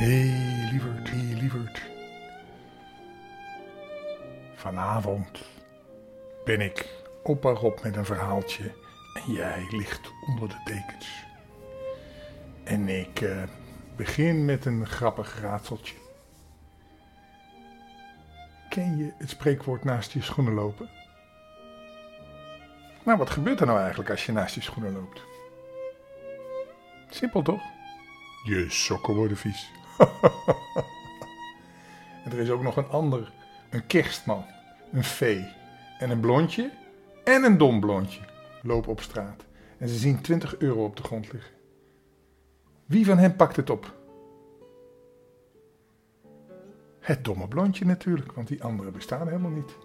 Hé, lieverd, hé, lieverd. Vanavond ben ik opa Rob met een verhaaltje en jij ligt onder de dekens. En ik begin met een grappig raadseltje. Ken je het spreekwoord naast je schoenen lopen? Nou, wat gebeurt er nou eigenlijk als je naast je schoenen loopt? Simpel toch? Je sokken worden vies. En er is ook nog een ander, een kerstman, een fee en een blondje en een dom blondje lopen op straat. En ze zien €20 op de grond liggen. Wie van hen pakt het op? Het domme blondje natuurlijk, want die anderen bestaan helemaal niet.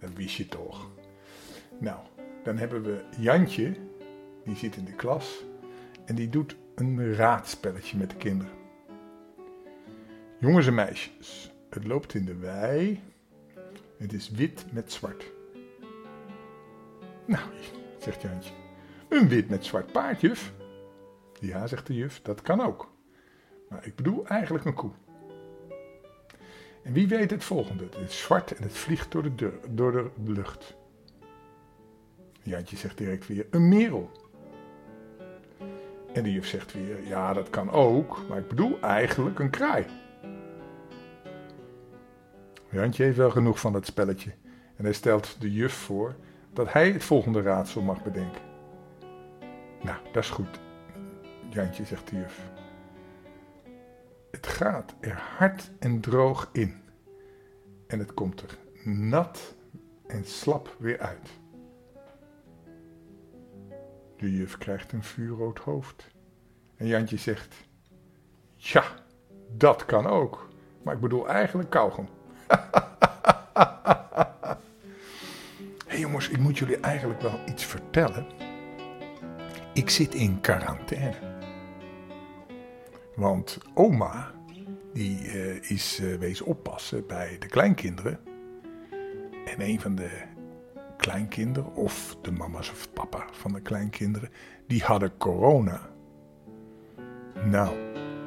Dat wist je toch. Nou, dan hebben we Jantje, die zit in de klas en die doet een raadspelletje met de kinderen. Jongens en meisjes, het loopt in de wei, het is wit met zwart. Nou, zegt Jantje, een wit met zwart paard, juf. Ja, zegt de juf, dat kan ook. Maar ik bedoel eigenlijk een koe. En wie weet het volgende, het is zwart en het vliegt door de lucht. Jantje zegt direct weer, een merel. En de juf zegt weer, ja dat kan ook, maar ik bedoel eigenlijk een kraai. Jantje heeft wel genoeg van dat spelletje. En hij stelt de juf voor dat hij het volgende raadsel mag bedenken. Nou, dat is goed, Jantje, zegt de juf. Het gaat er hard en droog in. En het komt er nat en slap weer uit. De juf krijgt een vuurrood hoofd. En Jantje zegt, tja, dat kan ook. Maar ik bedoel eigenlijk kauwgom. Hé jongens, ik moet jullie eigenlijk wel iets vertellen. Ik zit in quarantaine. Want oma, die is wezen oppassen bij de kleinkinderen. En een van de kleinkinderen, of de mama's of papa van de kleinkinderen, die hadden corona. Nou,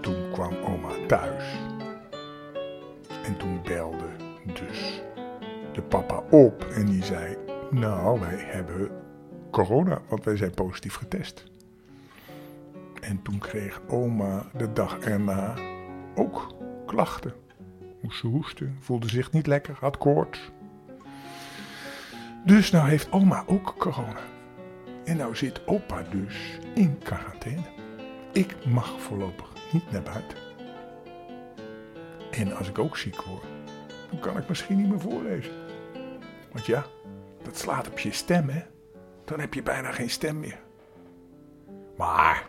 toen kwam oma thuis. En toen belde dus de papa op en die zei, nou, wij hebben corona, want wij zijn positief getest. En toen kreeg oma de dag erna ook klachten. Moest ze hoesten, voelde zich niet lekker, had koorts. Dus nou heeft oma ook corona. En nou zit opa dus in quarantaine. Ik mag voorlopig niet naar buiten. En als ik ook ziek word, dan kan ik misschien niet meer voorlezen. Want ja, dat slaat op je stem, hè. Dan heb je bijna geen stem meer. Maar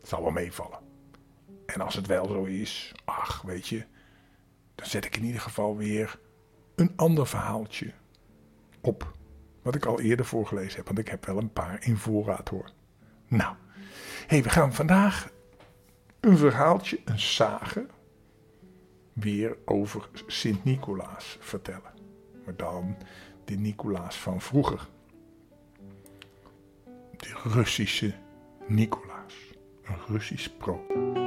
het zal wel meevallen. En als het wel zo is, ach, weet je, dan zet ik in ieder geval weer een ander verhaaltje op. Wat ik al eerder voorgelezen heb, want ik heb wel een paar in voorraad, hoor. Nou, hey, we gaan vandaag een verhaaltje, een sage, weer over Sint-Nicolaas vertellen. Maar dan de Nicolaas van vroeger. De Russische Nicolaas. Een Russisch sprookje.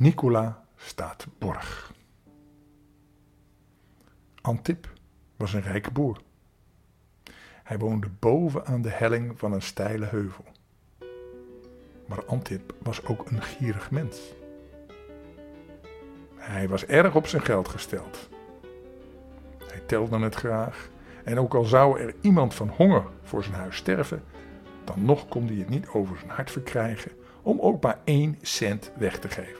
Nicola staat borg. Antip was een rijke boer. Hij woonde boven aan de helling van een steile heuvel. Maar Antip was ook een gierig mens. Hij was erg op zijn geld gesteld. Hij telde het graag en ook al zou er iemand van honger voor zijn huis sterven, dan nog kon hij het niet over zijn hart verkrijgen om ook maar 1 cent weg te geven.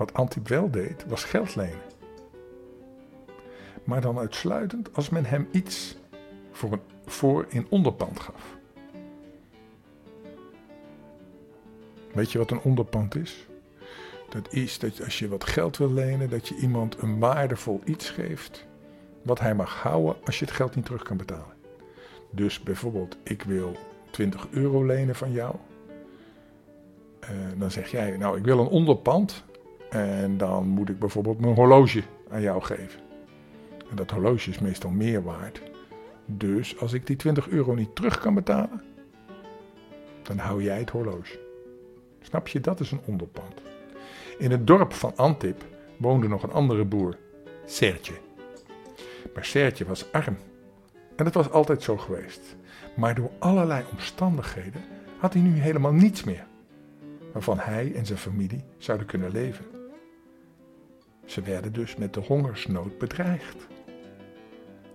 Wat Antip wel deed, was geld lenen. Maar dan uitsluitend als men hem iets voor in onderpand gaf. Weet je wat een onderpand is? Dat is dat als je wat geld wil lenen, dat je iemand een waardevol iets geeft wat hij mag houden als je het geld niet terug kan betalen. Dus bijvoorbeeld, ik wil 20 euro lenen van jou. Dan zeg jij, nou ik wil een onderpand en dan moet ik bijvoorbeeld mijn horloge aan jou geven. En dat horloge is meestal meer waard. Dus als ik die 20 euro niet terug kan betalen, dan hou jij het horloge. Snap je, dat is een onderpand. In het dorp van Antip woonde nog een andere boer, Sertje. Maar Sertje was arm. En dat was altijd zo geweest. Maar door allerlei omstandigheden had hij nu helemaal niets meer waarvan hij en zijn familie zouden kunnen leven. Ze werden dus met de hongersnood bedreigd.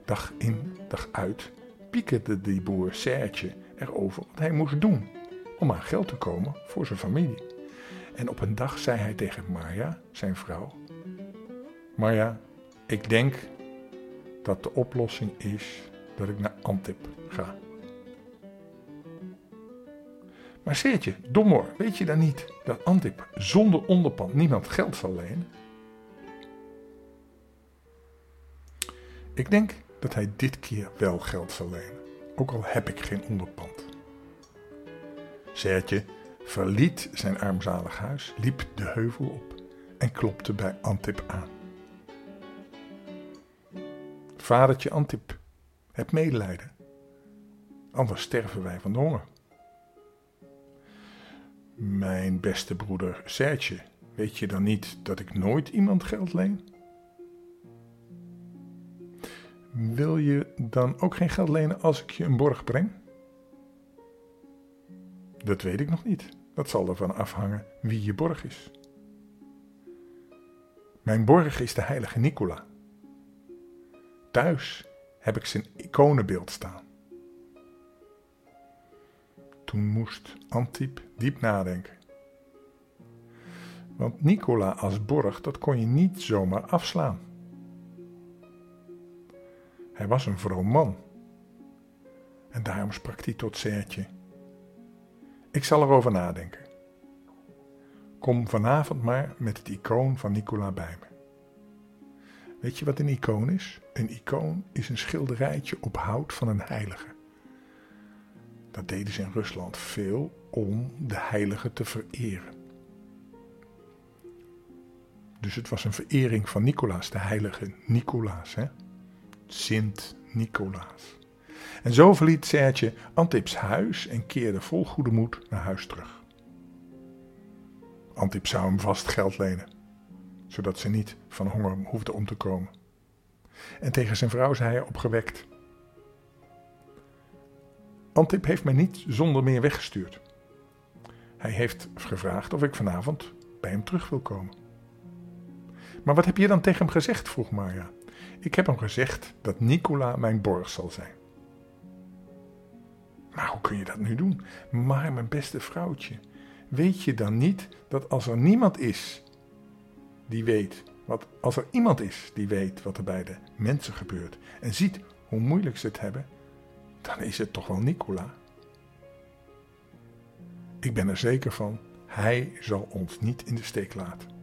Dag in, dag uit piekerde die boer Sertje erover wat hij moest doen om aan geld te komen voor zijn familie. En op een dag zei hij tegen Marja, zijn vrouw: Marja, ik denk dat de oplossing is dat ik naar Antip ga. Maar Sertje, domoor, weet je dan niet dat Antip zonder onderpand niemand geld zal lenen? Ik denk dat hij dit keer wel geld zal lenen, ook al heb ik geen onderpand. Sertje verliet zijn armzalig huis, liep de heuvel op en klopte bij Antip aan. Vadertje Antip, heb medelijden, anders sterven wij van de honger. Mijn beste broeder Sertje, weet je dan niet dat ik nooit iemand geld leen? Wil je dan ook geen geld lenen als ik je een borg breng? Dat weet ik nog niet. Dat zal ervan afhangen wie je borg is. Mijn borg is de heilige Nicola. Thuis heb ik zijn iconenbeeld staan. Toen moest Antip diep nadenken. Want Nicola als borg, dat kon je niet zomaar afslaan. Hij was een vroom man. En daarom sprak hij tot Sertje: Ik zal erover nadenken. Kom vanavond maar met het icoon van Nicola bij me. Weet je wat een icoon is? Een icoon is een schilderijtje op hout van een heilige. Dat deden ze in Rusland veel om de heilige te vereren. Dus het was een verering van Nicolaas, de heilige Nicolaas, hè? Sint Nicolaas. En zo verliet Sertje Antips huis en keerde vol goede moed naar huis terug. Antip zou hem vast geld lenen, zodat ze niet van honger hoefde om te komen. En tegen zijn vrouw zei hij opgewekt: Antip heeft mij niet zonder meer weggestuurd. Hij heeft gevraagd of ik vanavond bij hem terug wil komen. Maar wat heb je dan tegen hem gezegd? Vroeg Marja. Ik heb hem gezegd dat Nicola mijn borg zal zijn. Maar hoe kun je dat nu doen? Maar mijn beste vrouwtje, weet je dan niet dat als er iemand is die weet wat er bij de mensen gebeurt en ziet hoe moeilijk ze het hebben, dan is het toch wel Nicola? Ik ben er zeker van, hij zal ons niet in de steek laten.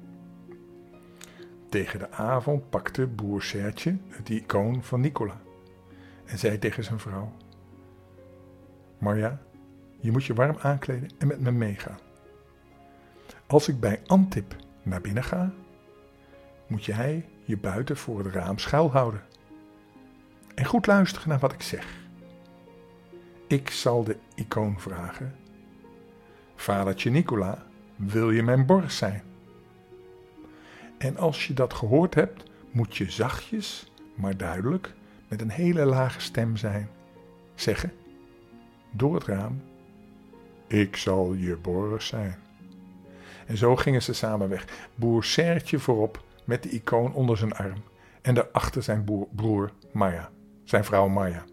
Tegen de avond pakte boer Sertje het icoon van Nicola en zei tegen zijn vrouw: Marja, je moet je warm aankleden en met me meegaan. Als ik bij Antip naar binnen ga, moet jij je buiten voor het raam schuilhouden. En goed luisteren naar wat ik zeg. Ik zal de icoon vragen: Vadertje Nicola, wil je mijn borg zijn? En als je dat gehoord hebt, moet je zachtjes, maar duidelijk, met een hele lage stem zeggen, door het raam: Ik zal je borg zijn. En zo gingen ze samen weg. Boer Sertje voorop met de icoon onder zijn arm en daarachter zijn broer Marja, zijn vrouw Marja.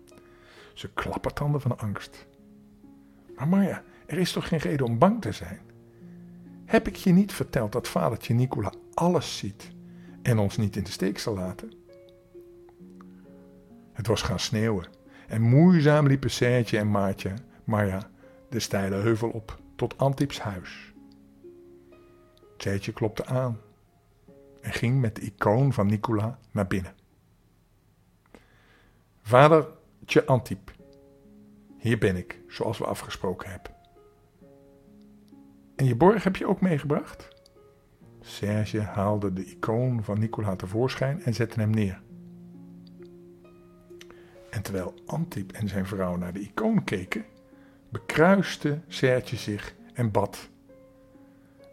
Ze klappertanden van angst. Maar Marja, er is toch geen reden om bang te zijn? Heb ik je niet verteld dat vadertje Nicola alles ziet en ons niet in de steek zal laten? Het was gaan sneeuwen en moeizaam liepen Serge en Maartje, Marja, de steile heuvel op tot Antip's huis. Serge klopte aan en ging met de icoon van Nicola naar binnen. Vadertje Antip, hier ben ik, zoals we afgesproken hebben. En je borg heb je ook meegebracht? Serge haalde de icoon van Nicola tevoorschijn en zette hem neer. En terwijl Antip en zijn vrouw naar de icoon keken, bekruiste Serge zich en bad.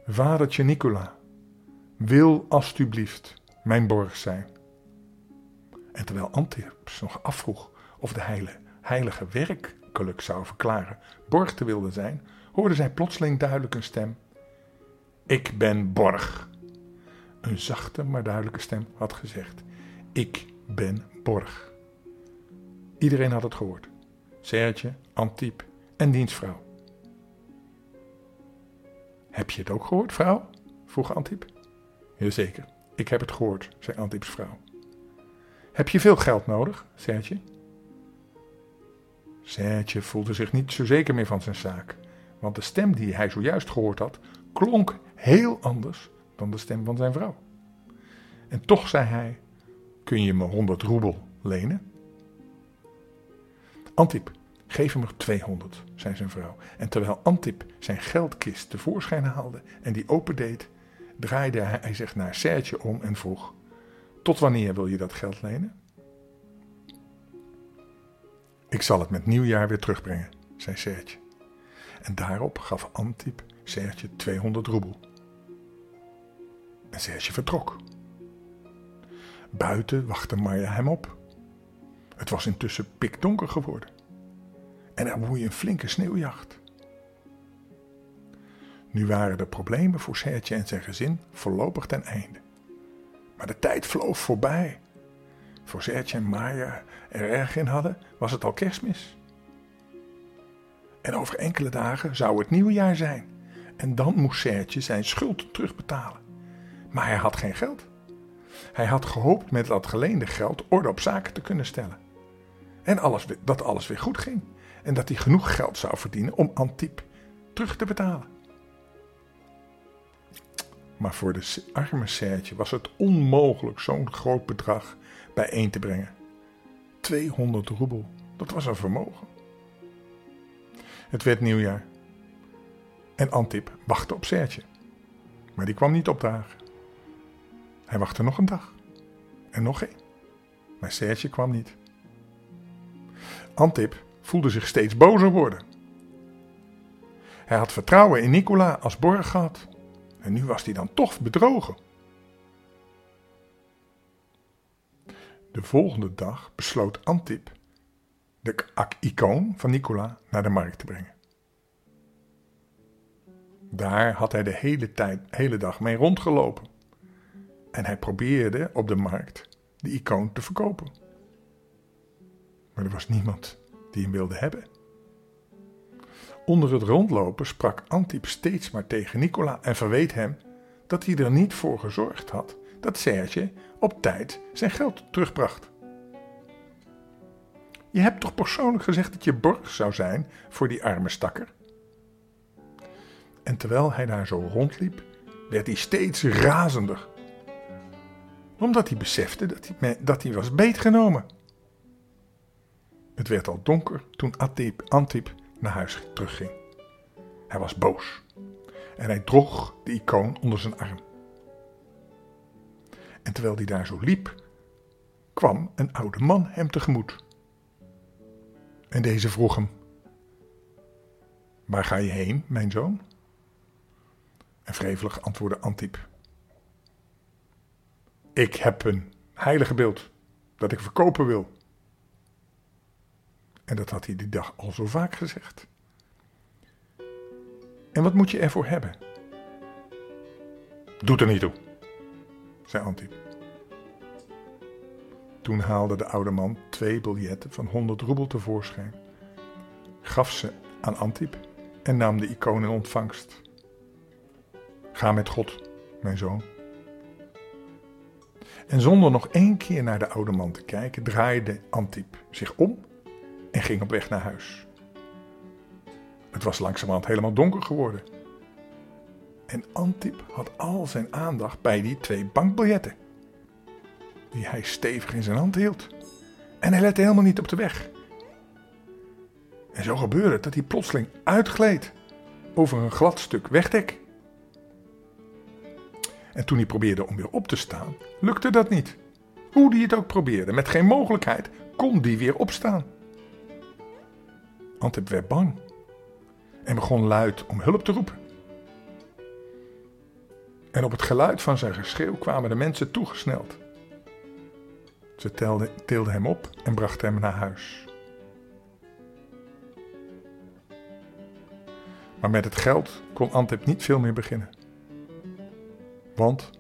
Vadertje Nicola, wil alstublieft mijn borg zijn. En terwijl Antip nog afvroeg of de heilige werkelijk zou verklaren borg te willen zijn, hoorde zij plotseling duidelijk een stem. Ik ben borg. Een zachte maar duidelijke stem had gezegd. Ik ben borg. Iedereen had het gehoord. Serge, Antip en dienstvrouw. Heb je het ook gehoord, vrouw? Vroeg Antip. Jazeker, ik heb het gehoord, zei Antips vrouw. Heb je veel geld nodig, Serge? Serge voelde zich niet zo zeker meer van zijn zaak. Want de stem die hij zojuist gehoord had, klonk heel anders dan de stem van zijn vrouw. En toch zei hij, kun je me 100 roebel lenen? Antip, geef hem er 200, zei zijn vrouw. En terwijl Antip zijn geldkist tevoorschijn haalde en die opendeed, draaide hij zich naar Serge om en vroeg, tot wanneer wil je dat geld lenen? Ik zal het met nieuwjaar weer terugbrengen, zei Serge. En daarop gaf Antip Serge 200 roebel. En Serge vertrok. Buiten wachtte Marja hem op. Het was intussen pikdonker geworden. En er woei een flinke sneeuwjacht. Nu waren de problemen voor Serge en zijn gezin voorlopig ten einde. Maar de tijd vloog voorbij. Voor Serge en Marja er erg in hadden, was het al Kerstmis. En over enkele dagen zou het nieuwjaar zijn. En dan moest Serge zijn schuld terugbetalen. Maar hij had geen geld. Hij had gehoopt met dat geleende geld orde op zaken te kunnen stellen. En dat alles weer goed ging. En dat hij genoeg geld zou verdienen om Antip terug te betalen. Maar voor de arme Serge was het onmogelijk zo'n groot bedrag bijeen te brengen. 200 roebel, dat was een vermogen. Het werd nieuwjaar en Antip wachtte op Serge, maar die kwam niet opdagen. Hij wachtte nog een dag en nog één, maar Serge kwam niet. Antip voelde zich steeds bozer worden. Hij had vertrouwen in Nicola als borg gehad en nu was hij dan toch bedrogen. De volgende dag besloot Antip de icoon van Nicola naar de markt te brengen. Daar had hij de hele dag mee rondgelopen. En hij probeerde op de markt de icoon te verkopen. Maar er was niemand die hem wilde hebben. Onder het rondlopen sprak Antip steeds maar tegen Nicola en verweet hem dat hij er niet voor gezorgd had dat Serge op tijd zijn geld terugbracht. Je hebt toch persoonlijk gezegd dat je borg zou zijn voor die arme stakker? En terwijl hij daar zo rondliep, werd hij steeds razender. Omdat hij besefte dat hij was beetgenomen. Het werd al donker toen Antip naar huis terugging. Hij was boos. En hij droeg de icoon onder zijn arm. En terwijl hij daar zo liep, kwam een oude man hem tegemoet. En deze vroeg hem, waar ga je heen, mijn zoon? En wrevelig antwoordde Antip, ik heb een heiligenbeeld dat ik verkopen wil. En dat had hij die dag al zo vaak gezegd. En wat moet je ervoor hebben? Doet er niet toe, zei Antip. Toen haalde de oude man 2 biljetten van 100 roebel tevoorschijn, gaf ze aan Antip en nam de icoon in ontvangst. Ga met God, mijn zoon. En zonder nog één keer naar de oude man te kijken, draaide Antip zich om en ging op weg naar huis. Het was langzamerhand helemaal donker geworden. En Antip had al zijn aandacht bij die 2 bankbiljetten, die hij stevig in zijn hand hield. En hij lette helemaal niet op de weg. En zo gebeurde het dat hij plotseling uitgleed over een glad stuk wegdek. En toen hij probeerde om weer op te staan, lukte dat niet. Hoe hij het ook probeerde, met geen mogelijkheid, kon hij weer opstaan. Antip werd bang en begon luid om hulp te roepen. En op het geluid van zijn geschreeuw kwamen de mensen toegesneld. Ze tilden hem op en brachten hem naar huis. Maar met het geld kon Antip niet veel meer beginnen. Want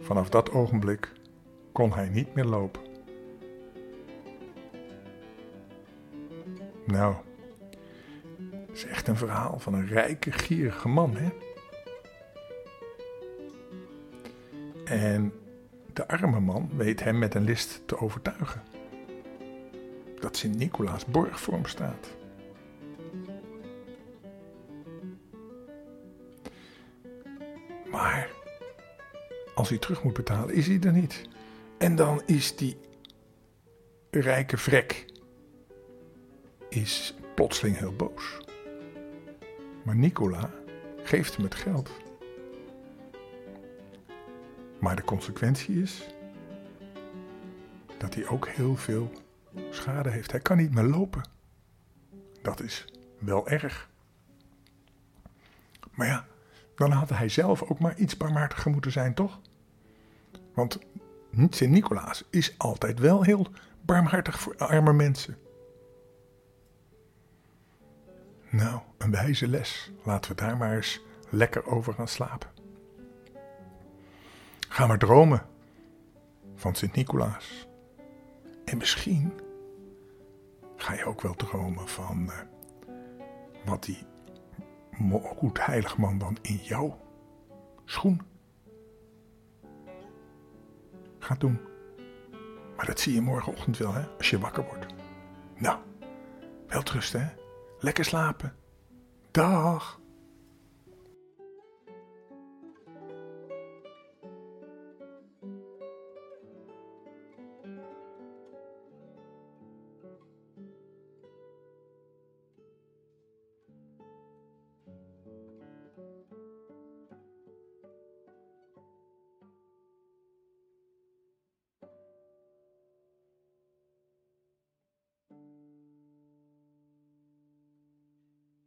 vanaf dat ogenblik kon hij niet meer lopen. Nou, het is echt een verhaal van een rijke, gierige man, hè? En de arme man weet hem met een list te overtuigen. Dat Sint-Nicolaas borg voor hem staat. Maar als hij terug moet betalen, is hij er niet. En dan is die rijke vrek plotseling heel boos. Maar Nicola geeft hem het geld. Maar de consequentie is dat hij ook heel veel schade heeft. Hij kan niet meer lopen. Dat is wel erg. Maar ja, dan had hij zelf ook maar iets barmhartiger moeten zijn, toch? Want Sint-Nicolaas is altijd wel heel barmhartig voor arme mensen. Nou, een wijze les. Laten we daar maar eens lekker over gaan slapen. Ga maar dromen van Sint-Nicolaas. En misschien ga je ook wel dromen van wat die goed heilig man dan in jouw schoen gaat doen. Maar dat zie je morgenochtend wel, hè, als je wakker wordt. Nou, wel rusten, hè. Lekker slapen. Dag.